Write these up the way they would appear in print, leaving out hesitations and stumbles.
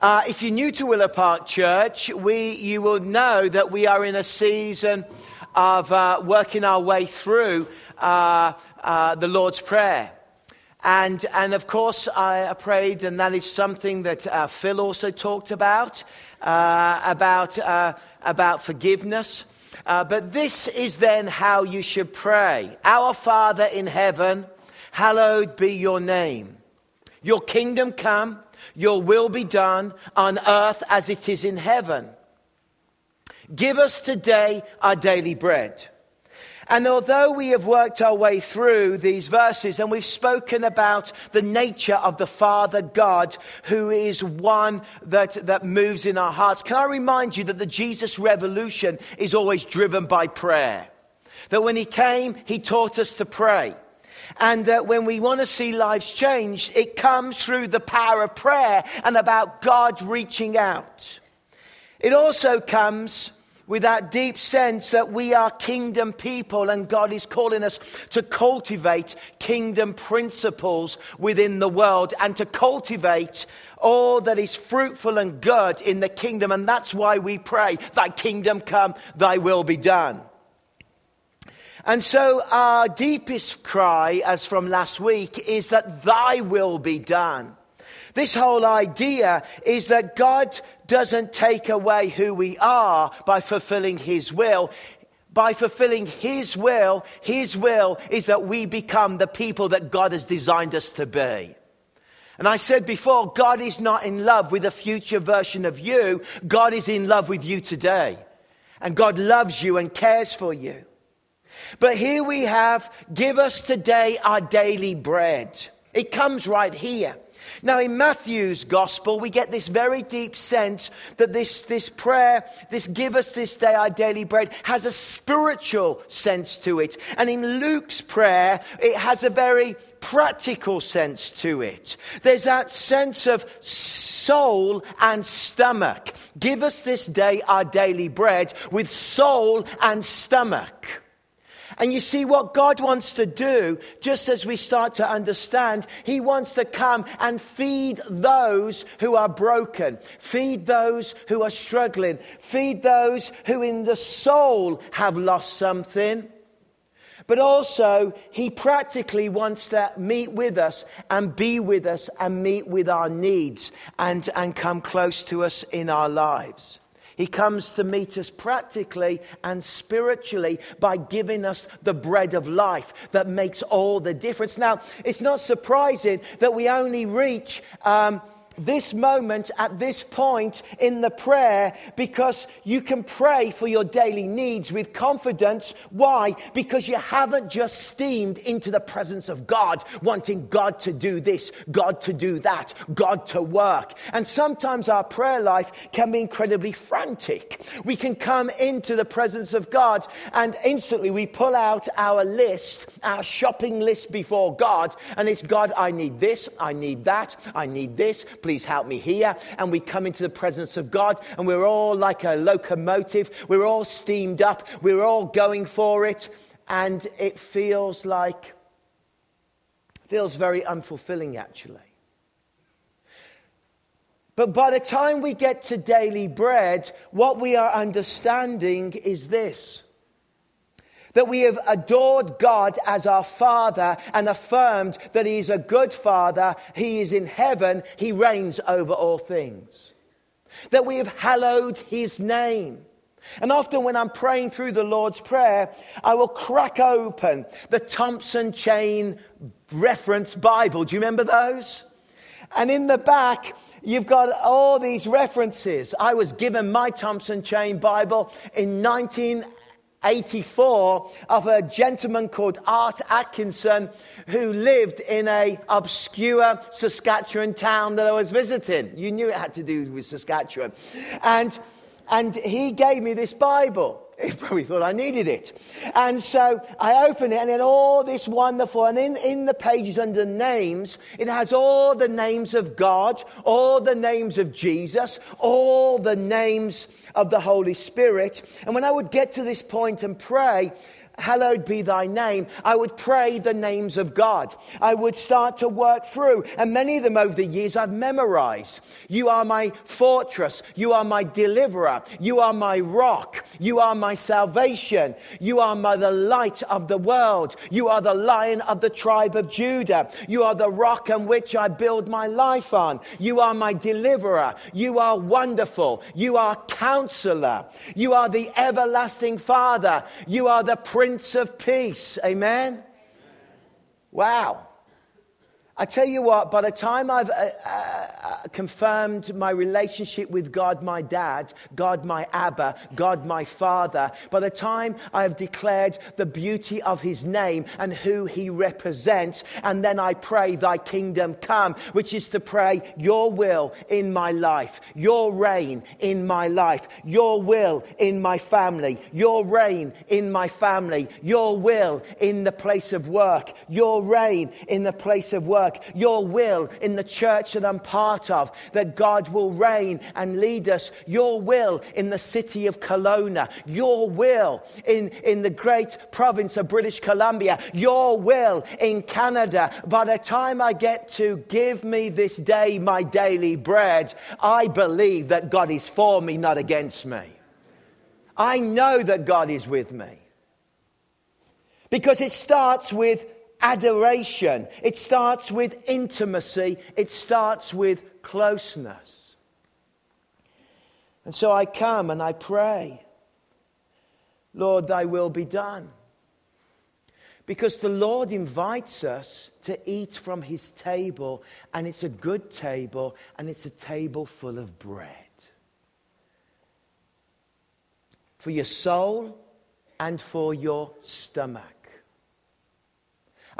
If you're new to Willow Park Church, you will know that we are in a season of working our way through the Lord's Prayer. And of course, I prayed, and that is something that Phil also talked about forgiveness. But this is then how you should pray. Our Father in heaven, hallowed be your name. Your kingdom come, your will be done on earth as it is in heaven. Give us today our daily bread. And although we have worked our way through these verses and we've spoken about the nature of the Father God, who is one that moves in our hearts, can I remind you that the Jesus revolution is always driven by prayer? That when he came, he taught us to pray. And that when we want to see lives changed, it comes through the power of prayer and about God reaching out. It also comes with that deep sense that we are kingdom people and God is calling us to cultivate kingdom principles within the world and to cultivate all that is fruitful and good in the kingdom. And that's why we pray, thy kingdom come, thy will be done. And so our deepest cry, as from last week, is that thy will be done. This whole idea is that God doesn't take away who we are by fulfilling his will. By fulfilling his will is that we become the people that God has designed us to be. And I said before, God is not in love with a future version of you. God is in love with you today. And God loves you and cares for you. But here we have, give us today our daily bread. It comes right here. Now, in Matthew's gospel, we get this very deep sense that this prayer, this give us this day our daily bread, has a spiritual sense to it. And in Luke's prayer, it has a very practical sense to it. There's that sense of soul and stomach. Give us this day our daily bread with soul and stomach. And you see, what God wants to do, just as we start to understand, he wants to come and feed those who are broken, feed those who are struggling, feed those who in the soul have lost something. But also, he practically wants to meet with us and be with us and meet with our needs and come close to us in our lives. He comes to meet us practically and spiritually by giving us the bread of life that makes all the difference. Now, it's not surprising that we only reach this moment at this point in the prayer, because you can pray for your daily needs with confidence. Why? Because you haven't just steamed into the presence of God, wanting God to do this, God to do that, God to work. And sometimes our prayer life can be incredibly frantic. We can come into the presence of God and instantly we pull out our list, our shopping list before God, and it's, God, I need this, I need that, I need this, please help me here. And we come into the presence of God and we're all like a locomotive. We're all steamed up. We're all going for it. And it feels very unfulfilling, actually. But by the time we get to daily bread, what we are understanding is this: that we have adored God as our Father and affirmed that he is a good Father, he is in heaven, he reigns over all things. That we have hallowed his name. And often when I'm praying through the Lord's Prayer, I will crack open the Thompson Chain Reference Bible. Do you remember those? And in the back, you've got all these references. I was given my Thompson Chain Bible in 1984 of a gentleman called Art Atkinson, who lived in an obscure Saskatchewan town that I was visiting. You knew it had to do with Saskatchewan. And he gave me this Bible. He probably thought I needed it. And so I opened it, and then all this wonderful, and in the pages under names, it has all the names of God, all the names of Jesus, all the names of the Holy Spirit. And when I would get to this point and pray, hallowed be thy name. I would pray the names of God. I would start to work through, and many of them over the years I've memorized. You are my fortress. You are my deliverer. You are my rock. You are my salvation. You are the light of the world. You are the Lion of the tribe of Judah. You are the rock on which I build my life on. You are my deliverer. You are wonderful. You are counselor. You are the everlasting Father. You are the Prince of Peace. Amen? Amen. Wow. I tell you what, by the time I've confirmed my relationship with God, my dad, God, my Abba, God, my father, by the time I've declared the beauty of his name and who he represents, and then I pray thy kingdom come, which is to pray your will in my life, your reign in my life, your will in my family, your reign in my family, your will in the place of work, your reign in the place of work, your will in the church that I'm part of, that God will reign and lead us, your will in the city of Kelowna, your will in the great province of British Columbia, your will in Canada. By the time I get to give me this day my daily bread, I believe that God is for me, not against me. I know that God is with me. Because it starts with adoration. It starts with intimacy. It starts with closeness. And so I come and I pray, Lord, thy will be done. Because the Lord invites us to eat from his table, and it's a good table, and it's a table full of bread. For your soul and for your stomach.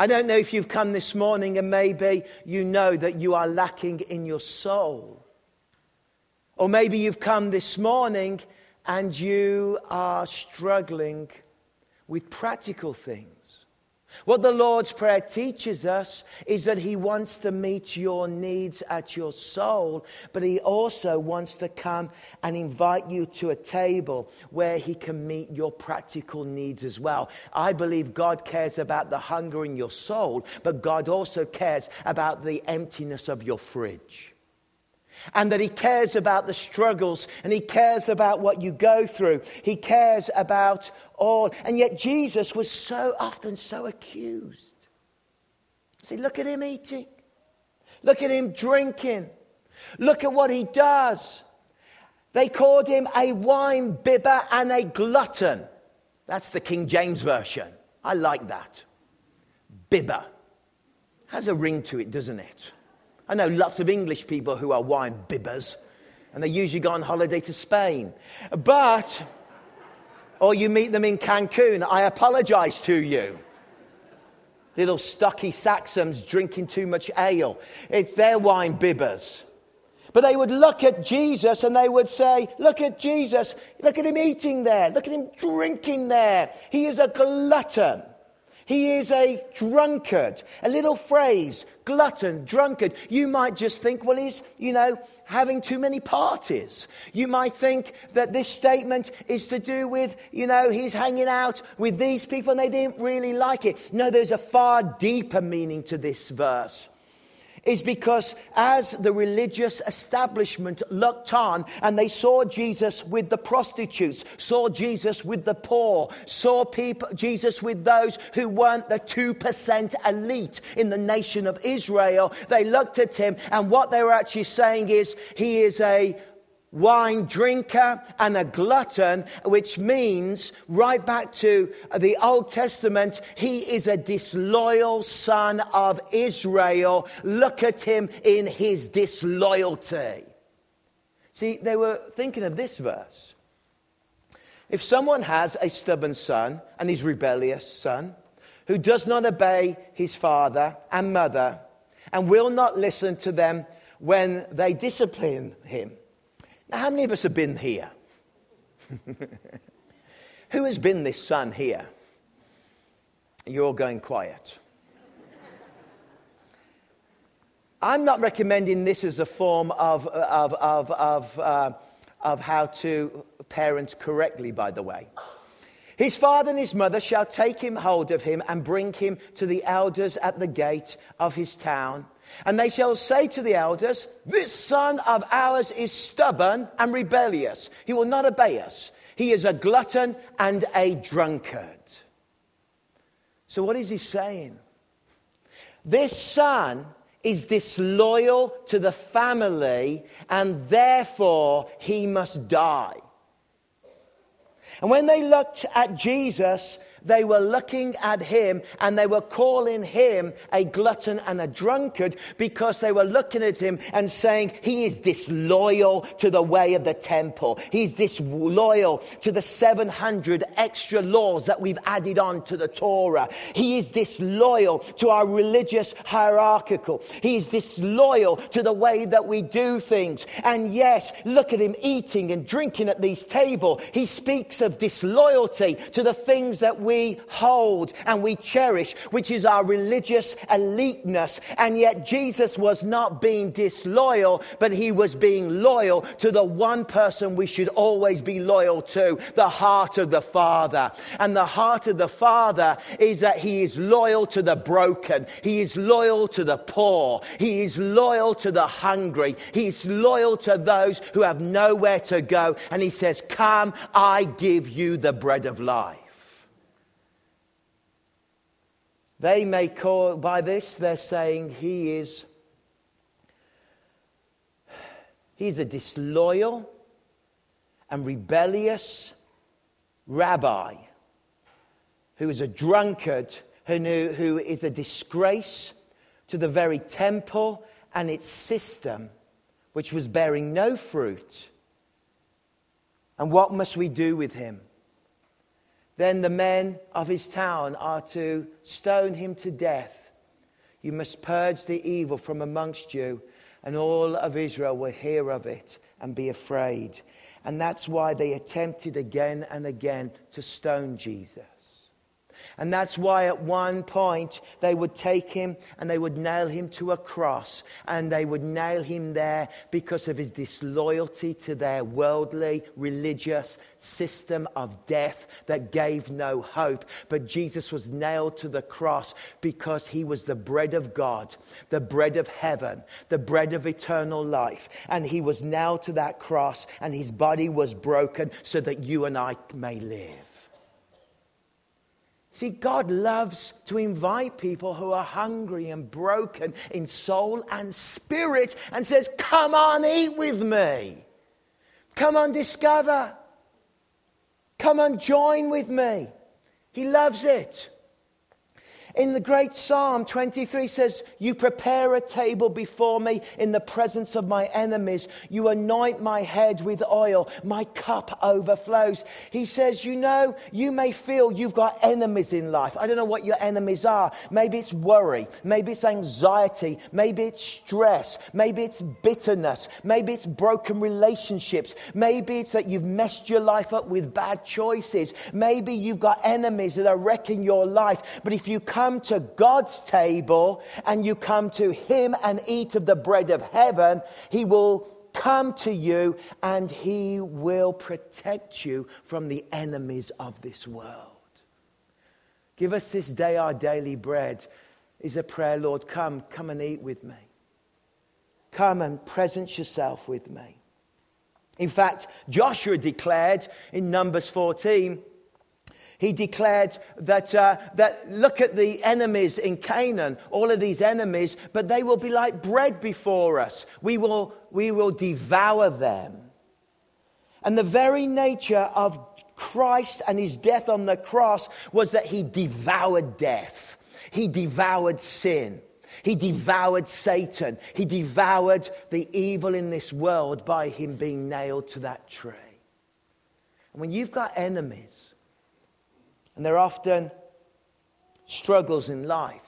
I don't know if you've come this morning and maybe you know that you are lacking in your soul. Or maybe you've come this morning and you are struggling with practical things. What the Lord's Prayer teaches us is that he wants to meet your needs at your soul, but he also wants to come and invite you to a table where he can meet your practical needs as well. I believe God cares about the hunger in your soul, but God also cares about the emptiness of your fridge. And that he cares about the struggles, and he cares about what you go through. He cares about all. And yet Jesus was so often so accused. See, look at him eating. Look at him drinking. Look at what he does. They called him a wine bibber and a glutton. That's the King James Version. I like that. Bibber. Has a ring to it, doesn't it? I know lots of English people who are wine bibbers, and they usually go on holiday to Spain. But, or you meet them in Cancun, I apologize to you. Little stocky Saxons drinking too much ale. It's their wine bibbers. But they would look at Jesus and they would say, look at Jesus, look at him eating there, look at him drinking there. He is a glutton. He is a drunkard. A little phrase, glutton, drunkard. You might just think, well, he's, having too many parties. You might think that this statement is to do with, he's hanging out with these people and they didn't really like it. No, there's a far deeper meaning to this verse. Is because as the religious establishment looked on and they saw Jesus with the prostitutes, saw Jesus with the poor, saw Jesus with those who weren't the 2% elite in the nation of Israel, they looked at him and what they were actually saying is, he is a wine drinker and a glutton, which means, right back to the Old Testament, he is a disloyal son of Israel. Look at him in his disloyalty. See, they were thinking of this verse. If someone has a stubborn son and his rebellious son, who does not obey his father and mother, and will not listen to them when they discipline him. Now, how many of us have been here? Who has been this son here? You're all going quiet. I'm not recommending this as a form of how to parent correctly, by the way. His father and his mother shall take him hold of him and bring him to the elders at the gate of his town. And they shall say to the elders, this son of ours is stubborn and rebellious. He will not obey us. He is a glutton and a drunkard. So what is he saying? This son is disloyal to the family, and therefore he must die. And when they looked at Jesus, they were looking at him and they were calling him a glutton and a drunkard because they were looking at him and saying he is disloyal to the way of the temple. He's disloyal to the 700 extra laws that we've added on to the Torah. He is disloyal to our religious hierarchical. He is disloyal to the way that we do things. And yes, look at him eating and drinking at these tables. He speaks of disloyalty to the things that we hold and we cherish, which is our religious eliteness. And yet Jesus was not being disloyal, but he was being loyal to the one person we should always be loyal to, the heart of the Father. And the heart of the Father is that he is loyal to the broken. He is loyal to the poor. He is loyal to the hungry. He is loyal to those who have nowhere to go. And he says, come, I give you the bread of life. They may call, by this, they're saying he's a disloyal and rebellious rabbi who is a drunkard, who is a disgrace to the very temple and its system, which was bearing no fruit. And what must we do with him? Then the men of his town are to stone him to death. You must purge the evil from amongst you, and all of Israel will hear of it and be afraid. And that's why they attempted again and again to stone Jesus. And that's why at one point they would take him and they would nail him to a cross, and they would nail him there because of his disloyalty to their worldly religious system of death that gave no hope. But Jesus was nailed to the cross because he was the bread of God, the bread of heaven, the bread of eternal life. And he was nailed to that cross, and his body was broken so that you and I may live. See, God loves to invite people who are hungry and broken in soul and spirit, and says, come on, eat with me. Come on, discover. Come and join with me. He loves it. In the great Psalm 23 says, you prepare a table before me in the presence of my enemies. You anoint my head with oil. My cup overflows. He says, you know, you may feel you've got enemies in life. I don't know what your enemies are. Maybe it's worry. Maybe it's anxiety. Maybe it's stress. Maybe it's bitterness. Maybe it's broken relationships. Maybe it's that you've messed your life up with bad choices. Maybe you've got enemies that are wrecking your life. But if you come to God's table and you come to him and eat of the bread of heaven, he will come to you and he will protect you from the enemies of this world. Give us this day our daily bread is a prayer. Lord, come and eat with me. Come and present yourself with me. In fact, Joshua declared in Numbers 14, he declared that look at the enemies in Canaan, all of these enemies, but they will be like bread before us. We will devour them. And the very nature of Christ and his death on the cross was that he devoured death. He devoured sin. He devoured Satan. He devoured the evil in this world by him being nailed to that tree. And when you've got enemies, and there are often struggles in life.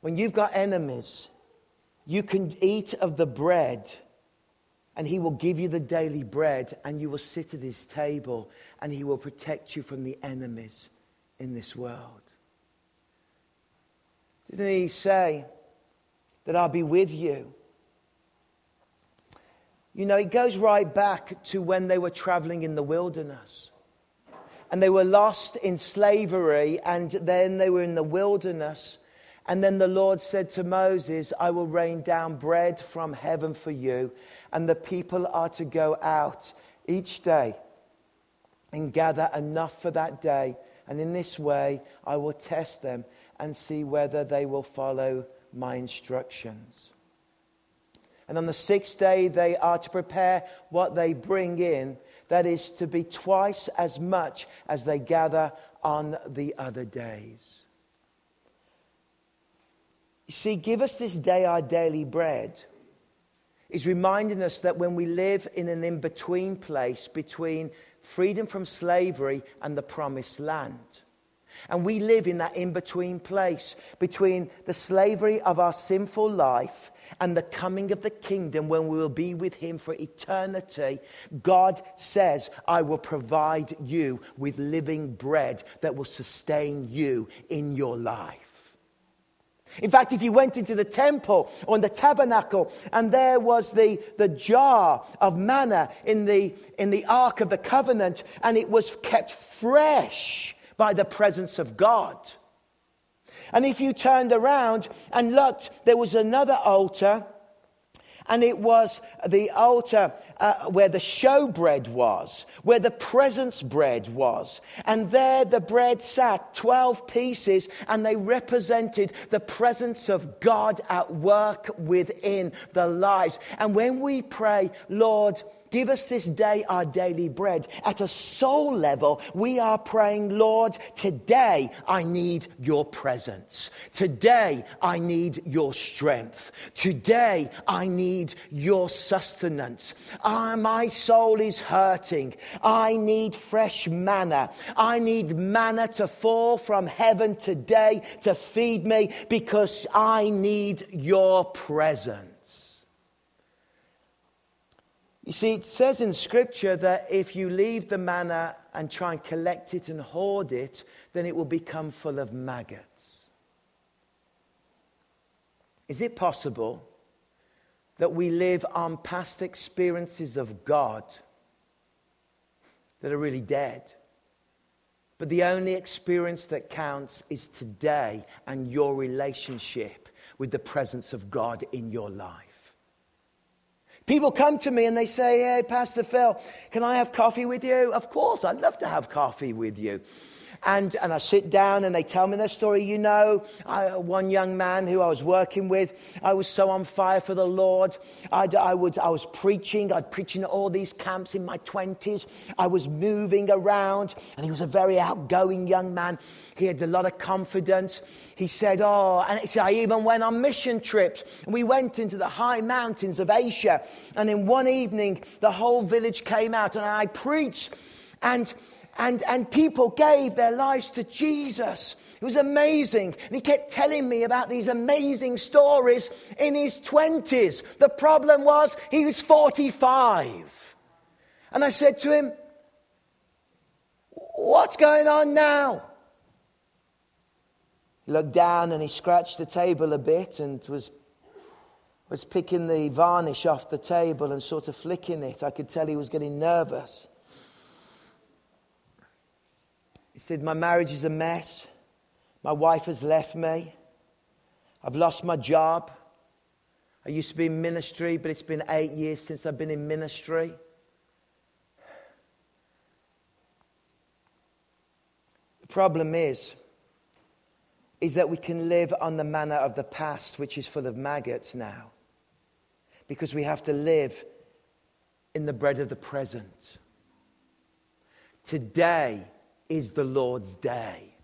When you've got enemies, you can eat of the bread, and he will give you the daily bread, and you will sit at his table, and he will protect you from the enemies in this world. Didn't he say that I'll be with you? You know, it goes right back to when they were traveling in the wilderness. And they were lost in slavery, and then they were in the wilderness. And then the Lord said to Moses, I will rain down bread from heaven for you. And the people are to go out each day and gather enough for that day. And in this way, I will test them and see whether they will follow my instructions. And on the sixth day, they are to prepare what they bring in. That is to be twice as much as they gather on the other days. You see, give us this day our daily bread is reminding us that when we live in an in-between place between freedom from slavery and the promised land. And we live in that in-between place between the slavery of our sinful life and the coming of the kingdom when we will be with him for eternity. God says, I will provide you with living bread that will sustain you in your life. In fact, if you went into the temple or in the tabernacle and there was the jar of manna in the Ark of the Covenant, and it was kept fresh by the presence of God. And if you turned around and looked, there was another altar, and it was the altar where the showbread was, where the presence bread was. And there the bread sat, 12 pieces, and they represented the presence of God at work within the lives. And when we pray, Lord, give us this day our daily bread. At a soul level, we are praying, Lord, today I need your presence. Today I need your strength. Today I need your sustenance. My soul is hurting. I need fresh manna. I need manna to fall from heaven today to feed me because I need your presence. You see, it says in Scripture that if you leave the manna and try and collect it and hoard it, then it will become full of maggots. Is it possible that we live on past experiences of God that are really dead, but the only experience that counts is today and your relationship with the presence of God in your life? People come to me and they say, hey, Pastor Phil, can I have coffee with you? Of course, I'd love to have coffee with you. And I sit down and they tell me their story. You know, one young man who I was working with, I was so on fire for the Lord. I was preaching at all these camps in my 20s. I was moving around, and he was a very outgoing young man. He had a lot of confidence. He said, I even went on mission trips. And we went into the high mountains of Asia. And in one evening, the whole village came out and I preached. And people gave their lives to Jesus. It was amazing. And he kept telling me about these amazing stories in his 20s. The problem was he was 45. And I said to him, what's going on now? He looked down and he scratched the table a bit and was picking the varnish off the table and sort of flicking it. I could tell he was getting nervous. He said, my marriage is a mess. My wife has left me. I've lost my job. I used to be in ministry, but it's been 8 years since I've been in ministry. The problem is that we can live on the manna of the past, which is full of maggots now, because we have to live in the bread of the present. Today is the Lord's day.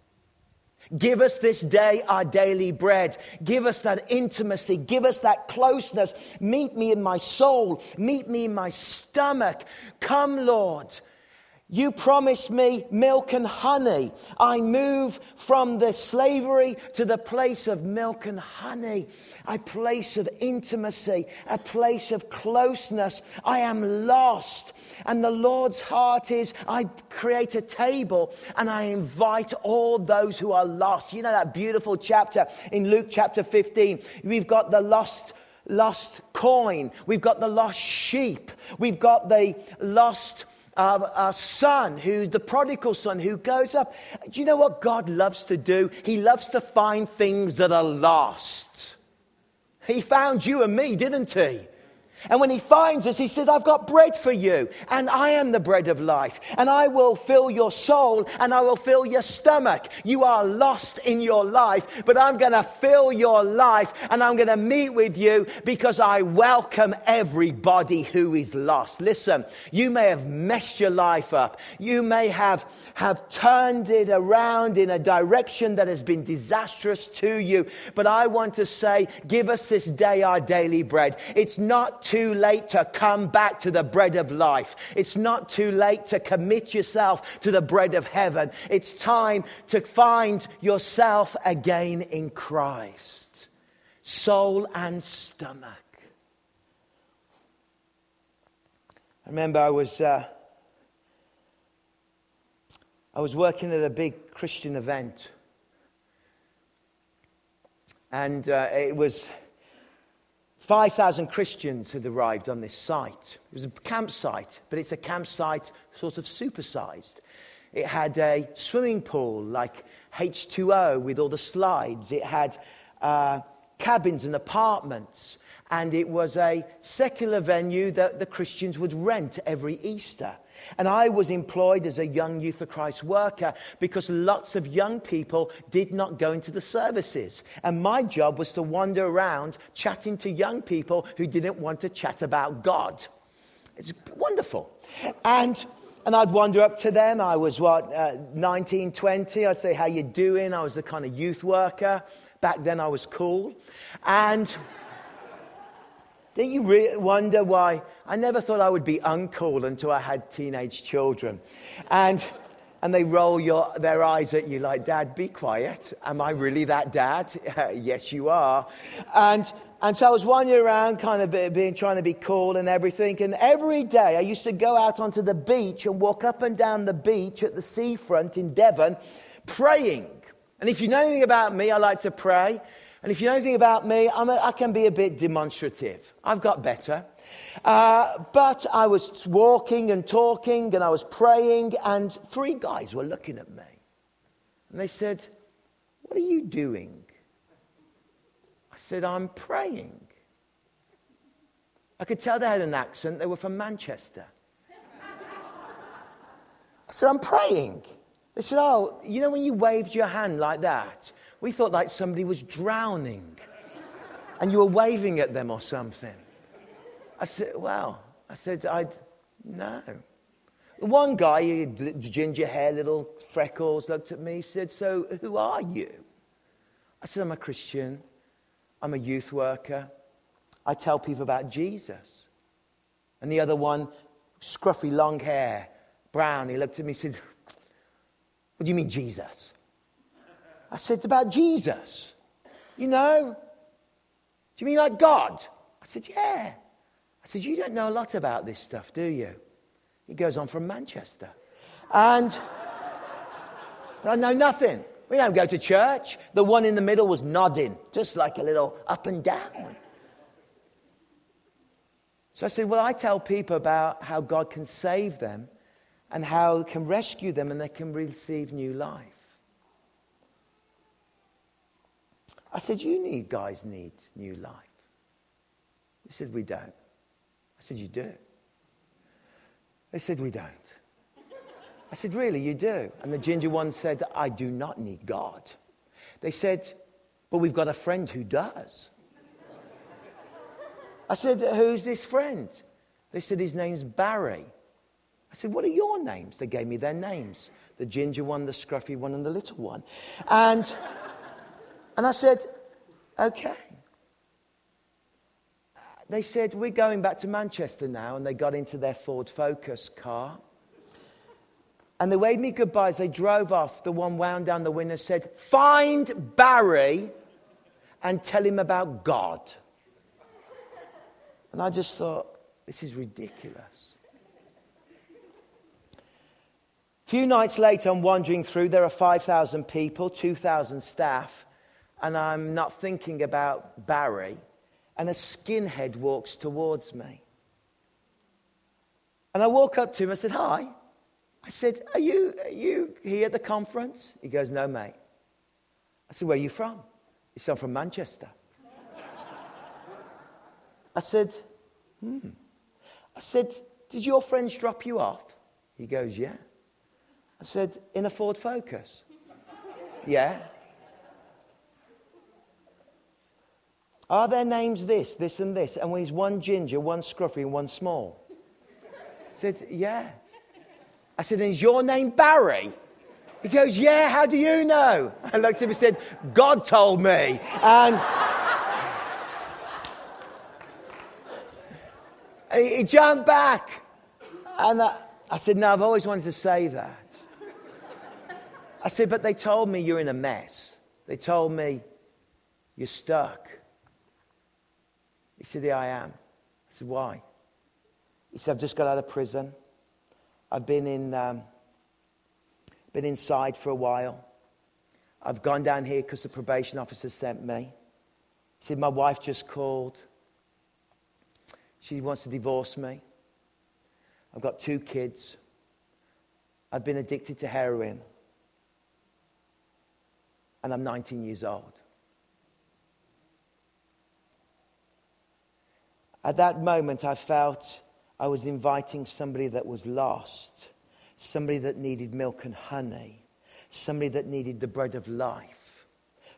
Give us this day our daily bread. Give us that intimacy. Give us that closeness. Meet me in my soul. Meet me in my stomach. Come, Lord. You promised me milk and honey. I move from the slavery to the place of milk and honey, a place of intimacy, a place of closeness. I am lost. And the Lord's heart is, I create a table and I invite all those who are lost. You know that beautiful chapter in Luke chapter 15? We've got the lost lost coin. We've got the lost sheep. We've got the lost son, who's the prodigal son who goes up. Do you know what God loves to do? He loves to find things that are lost. He found you and me, didn't he? And when he finds us, he says, I've got bread for you, and I am the bread of life, and I will fill your soul, and I will fill your stomach. You are lost in your life, but I'm going to fill your life, and I'm going to meet with you, because I welcome everybody who is lost. Listen, you may have messed your life up. You may have turned it around in a direction that has been disastrous to you, but I want to say, give us this day our daily bread. It's not too late to come back to the bread of life. It's not too late to commit yourself to the bread of heaven. It's time to find yourself again in Christ. Soul and stomach. I remember I was working at a big Christian event, and it was 5,000 Christians had arrived on this site. It was a campsite, but it's a campsite sort of supersized. It had a swimming pool like H2O with all the slides. It had cabins and apartments. And it was a secular venue that the Christians would rent every Easter. And I was employed as a young Youth for Christ worker because lots of young people did not go into the services. And my job was to wander around chatting to young people who didn't want to chat about God. It's wonderful. And I'd wander up to them. I was, 19, 20. I'd say, how you doing? I was the kind of youth worker. Back then I was cool. And don't you wonder why? I never thought I would be uncool until I had teenage children. And they roll their eyes at you like, Dad, be quiet. Am I really that dad? Yes, you are. And so I was wandering around kind of trying to be cool and everything. And every day I used to go out onto the beach and walk up and down the beach at the seafront in Devon praying. And if you know anything about me, I like to pray. And if you know anything about me, I can be a bit demonstrative. I've got better. But I was walking and talking and I was praying, and three guys were looking at me. And they said, what are you doing? I said, I'm praying. I could tell they had an accent. They were from Manchester. I said, I'm praying. They said, oh, you know when you waved your hand like that? We thought like somebody was drowning and you were waving at them or something. I said, wow. I said, no. One guy, he had ginger hair, little freckles, looked at me. He said, so who are you? I said, I'm a Christian. I'm a youth worker. I tell people about Jesus. And the other one, scruffy, long hair, brown. He looked at me and said, what do you mean Jesus? I said, about Jesus. You know? Do you mean like God? I said, yeah. I said, you don't know a lot about this stuff, do you? He goes, I'm from Manchester. And I know nothing. We don't go to church. The one in the middle was nodding, just like a little up and down. So I said, well, I tell people about how God can save them and how He can rescue them and they can receive new life. I said, guys need new life. They said, we don't. I said, you do. They said, we don't. I said, really, you do? And the ginger one said, I do not need God. They said, but we've got a friend who does. I said, who's this friend? They said, his name's Barry. I said, what are your names? They gave me their names. The ginger one, the scruffy one, and the little one. And I said, okay. They said, we're going back to Manchester now. And they got into their Ford Focus car. And they waved me goodbye as they drove off. The one wound down the window said, find Barry and tell him about God. And I just thought, this is ridiculous. A few nights later, I'm wandering through. There are 5,000 people, 2,000 staff. And I'm not thinking about Barry. and a skinhead walks towards me. And I walk up to him, I said, hi. I said, are you here at the conference? He goes, no, mate. I said, where are you from? He said, I'm from Manchester. I said, I said, did your friends drop you off? He goes, yeah. I said, in a Ford Focus? Yeah. Are their names this, this and this? And he's one ginger, one scruffy and one small. I said, yeah. I said, and is your name Barry? He goes, yeah, how do you know? I looked at him and said, God told me. And he jumped back. And I said, no, I've always wanted to say that. I said, but they told me you're in a mess. They told me you're stuck. He said, yeah, I am. I said, why? He said, I've just got out of prison. I've been inside for a while. I've gone down here because the probation officer sent me. He said, my wife just called. She wants to divorce me. I've got 2 kids. I've been addicted to heroin. And I'm 19 years old. At that moment, I felt I was inviting somebody that was lost, somebody that needed milk and honey, somebody that needed the bread of life,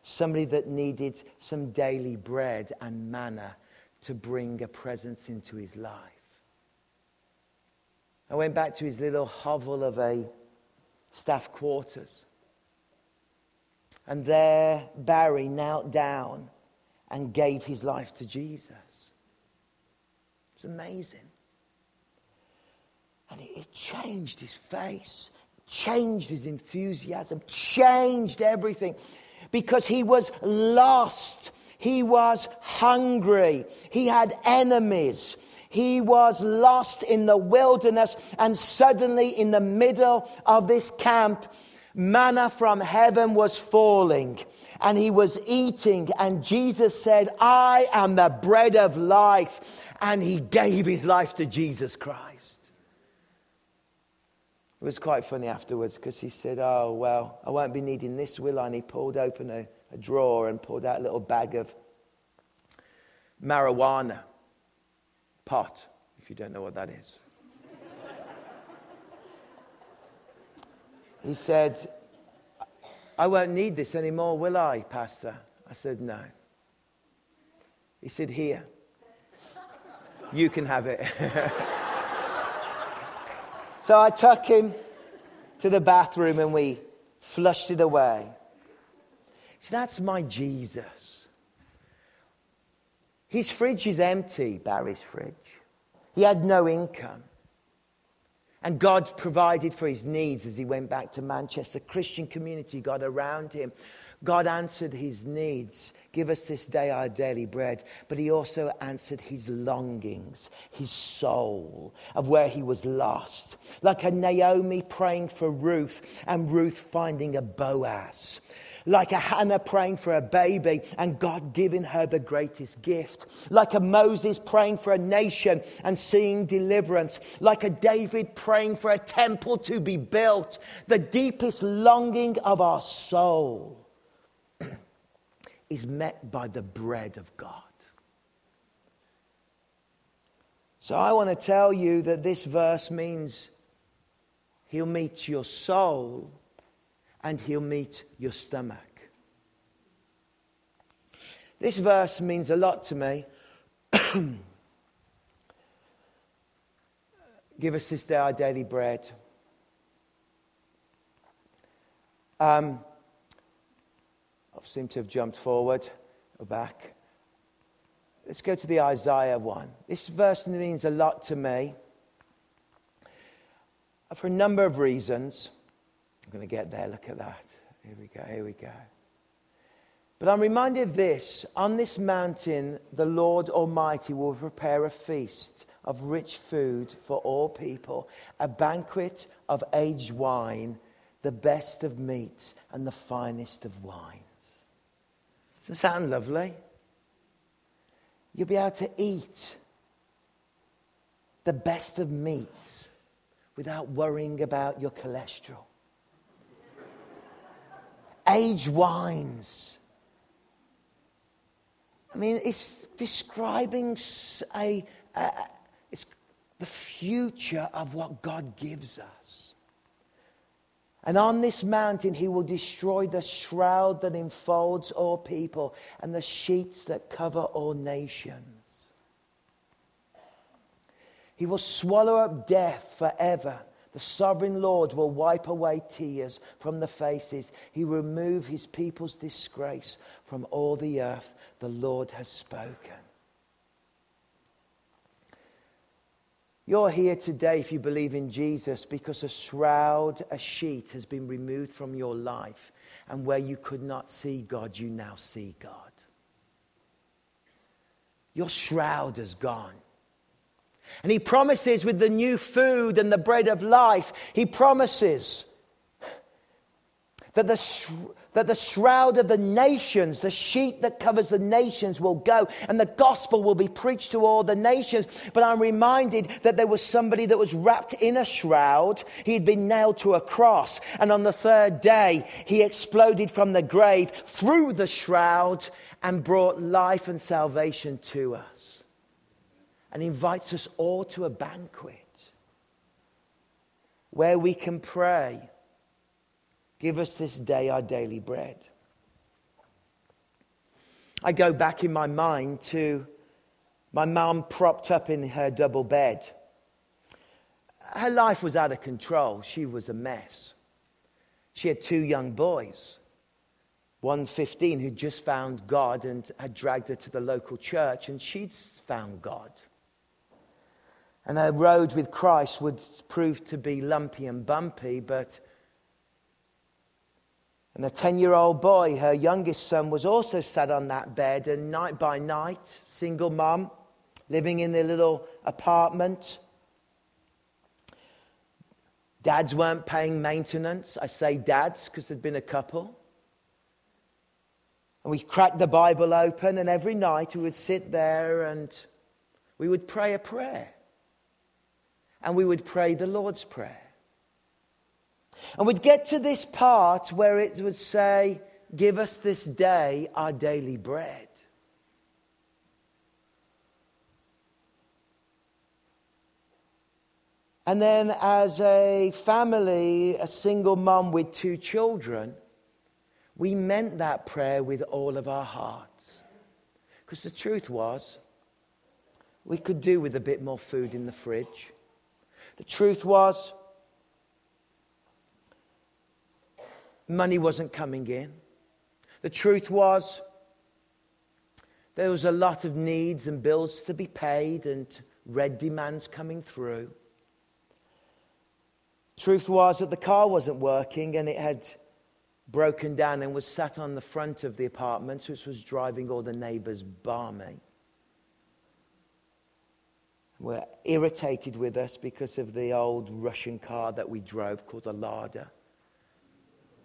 somebody that needed some daily bread and manna to bring a presence into his life. I went back to his little hovel of a staff quarters. And there, Barry knelt down and gave his life to Jesus. It's amazing. And it changed his face, changed his enthusiasm, changed everything. Because he was lost. He was hungry. He had enemies. He was lost in the wilderness. And suddenly, in the middle of this camp, manna from heaven was falling. And he was eating. And Jesus said, I am the bread of life. And he gave his life to Jesus Christ. It was quite funny afterwards because he said, oh, well, I won't be needing this, will I? And he pulled open a drawer and pulled out a little bag of marijuana pot, if you don't know what that is. He said, I won't need this anymore, will I, Pastor? I said, no. He said, here, you can have it. So I took him to the bathroom and we flushed it away. So that's my Jesus. His fridge is empty, Barry's fridge. He had no income. And God provided for his needs as he went back to Manchester. Christian community got around him. God answered his needs. Give us this day our daily bread. But he also answered his longings, his soul, of where he was lost. Like a Naomi praying for Ruth and Ruth finding a Boaz. Like a Hannah praying for a baby and God giving her the greatest gift. Like a Moses praying for a nation and seeing deliverance. Like a David praying for a temple to be built. The deepest longing of our soul is met by the bread of God. So I want to tell you that this verse means he'll meet your soul and he'll meet your stomach. This verse means a lot to me. Give us this day our daily bread. I seem to have jumped forward or back. Let's go to the Isaiah one. This verse means a lot to me for a number of reasons. I'm going to get there. Look at that. Here we go. But I'm reminded of this. On this mountain, the Lord Almighty will prepare a feast of rich food for all people, a banquet of aged wine, the best of meat, and the finest of wine. Doesn't that sound lovely? You'll be able to eat the best of meat without worrying about your cholesterol. Aged wines. I mean, it's describing it's the future of what God gives us. And on this mountain, he will destroy the shroud that enfolds all people and the sheets that cover all nations. He will swallow up death forever. The sovereign Lord will wipe away tears from the faces. He will remove his people's disgrace from all the earth. The Lord has spoken. You're here today if you believe in Jesus because a shroud, a sheet has been removed from your life. And where you could not see God, you now see God. Your shroud is gone. And he promises with the new food and the bread of life, he promises that the shroud of the nations, the sheet that covers the nations will go and the gospel will be preached to all the nations. But I'm reminded that there was somebody that was wrapped in a shroud. He had been nailed to a cross. And on the third day, he exploded from the grave through the shroud and brought life and salvation to us. And invites us all to a banquet where we can pray, give us this day our daily bread. I go back in my mind to my mum propped up in her double bed. Her life was out of control. She was a mess. She had two young boys. One 15 who'd just found God and had dragged her to the local church, and she'd found God. And her road with Christ would prove to be lumpy and bumpy, and the 10-year-old boy, her youngest son, was also sat on that bed, and night by night, single mum, living in their little apartment. Dads weren't paying maintenance. I say dads because there'd been a couple. And we cracked the Bible open, and every night we would sit there and we would pray a prayer. And we would pray the Lord's Prayer. And we'd get to this part where it would say, give us this day our daily bread. And then as a family, a single mum with two children, we meant that prayer with all of our hearts. Because the truth was, we could do with a bit more food in the fridge. The truth was, money wasn't coming in. The truth was, there was a lot of needs and bills to be paid and red demands coming through. Truth was that the car wasn't working and it had broken down and was sat on the front of the apartments, which was driving all the neighbours barmy. Were irritated with us because of the old Russian car that we drove called a Lada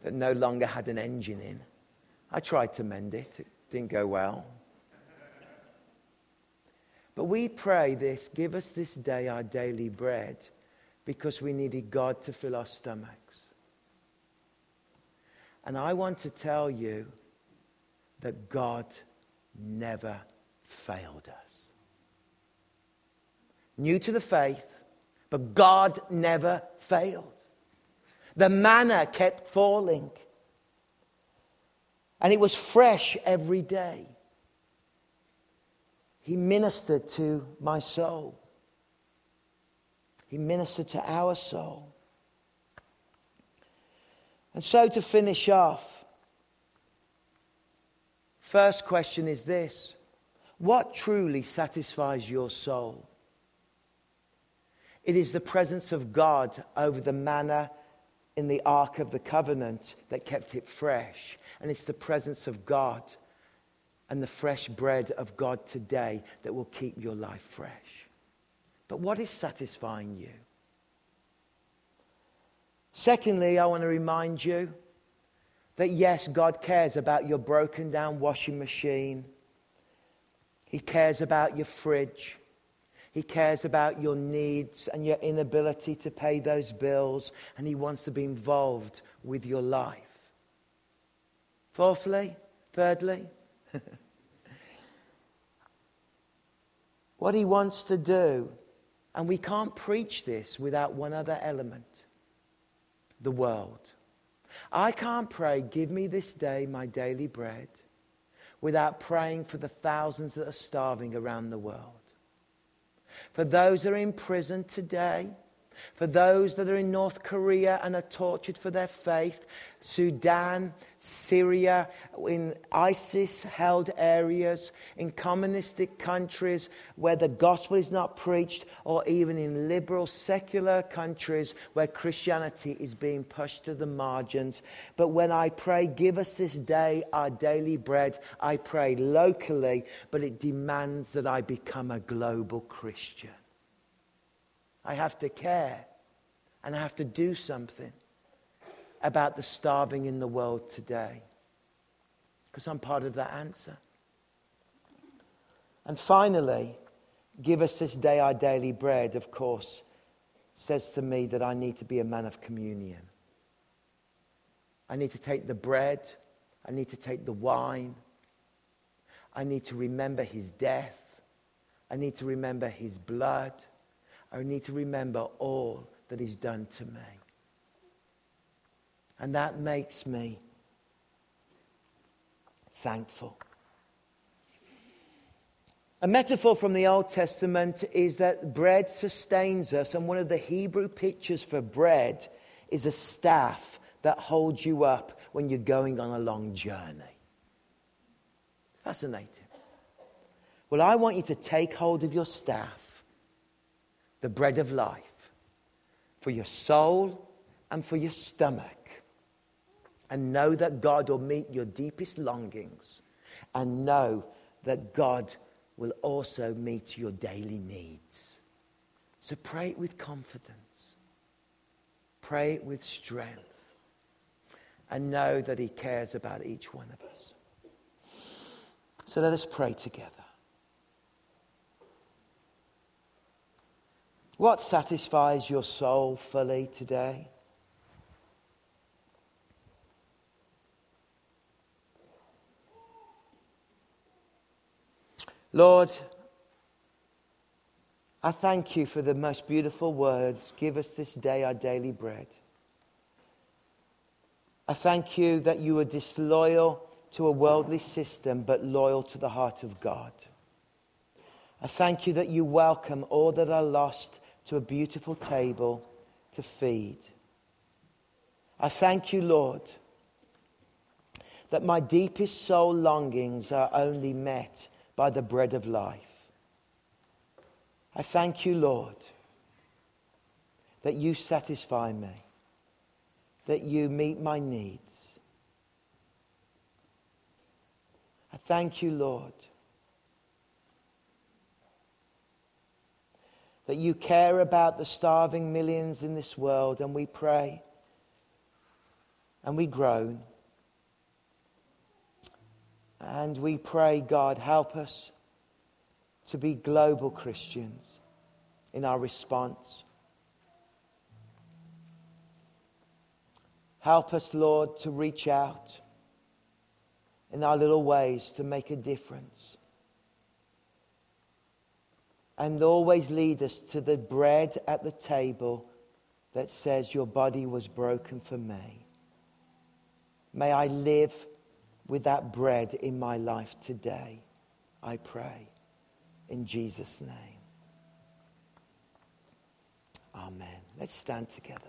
that no longer had an engine in. I tried to mend it. It didn't go well. But we pray this, give us this day our daily bread, because we needed God to fill our stomachs. And I want to tell you that God never failed us. New to the faith, but God never failed. The manna kept falling. And it was fresh every day. He ministered to my soul. He ministered to our soul. And so to finish off, first question is this. What truly satisfies your soul? It is the presence of God over the manna in the Ark of the Covenant that kept it fresh. And it's the presence of God and the fresh bread of God today that will keep your life fresh. But what is satisfying you? Secondly, I want to remind you that yes, God cares about your broken down washing machine. He cares about your fridge. He cares about your needs and your inability to pay those bills. And he wants to be involved with your life. Thirdly, what he wants to do, and we can't preach this without one other element, the world. I can't pray, give me this day my daily bread, without praying for the thousands that are starving around the world. For those that are in prison today, for those that are in North Korea and are tortured for their faith, Sudan, Syria, in ISIS-held areas, in communistic countries where the gospel is not preached, or even in liberal, secular countries where Christianity is being pushed to the margins. But when I pray, give us this day our daily bread, I pray locally, but it demands that I become a global Christian. I have to care, and I have to do something about the starving in the world today, because I'm part of that answer. And finally, give us this day our daily bread, of course, says to me that I need to be a man of communion. I need to take the bread, I need to take the wine, I need to remember his death, I need to remember his blood, I need to remember all that he's done to me. And that makes me thankful. A metaphor from the Old Testament is that bread sustains us. And one of the Hebrew pictures for bread is a staff that holds you up when you're going on a long journey. Fascinating. Well, I want you to take hold of your staff, the bread of life, for your soul and for your stomach. And know that God will meet your deepest longings. And know that God will also meet your daily needs. So pray it with confidence. Pray it with strength. And know that he cares about each one of us. So let us pray together. What satisfies your soul fully today? Lord, I thank you for the most beautiful words. Give us this day our daily bread. I thank you that you are disloyal to a worldly system, but loyal to the heart of God. I thank you that you welcome all that are lost to a beautiful table to feed. I thank you, Lord, that my deepest soul longings are only met by the bread of life. I thank you, Lord, that you satisfy me, that you meet my needs. I thank you, Lord, that you care about the starving millions in this world, and we pray and we groan. And we pray, God, help us to be global Christians in our response. Help us, Lord, to reach out in our little ways to make a difference. And always lead us to the bread at the table that says your body was broken for me. May I live with that bread in my life today, I pray, in Jesus' name. Amen. Let's stand together.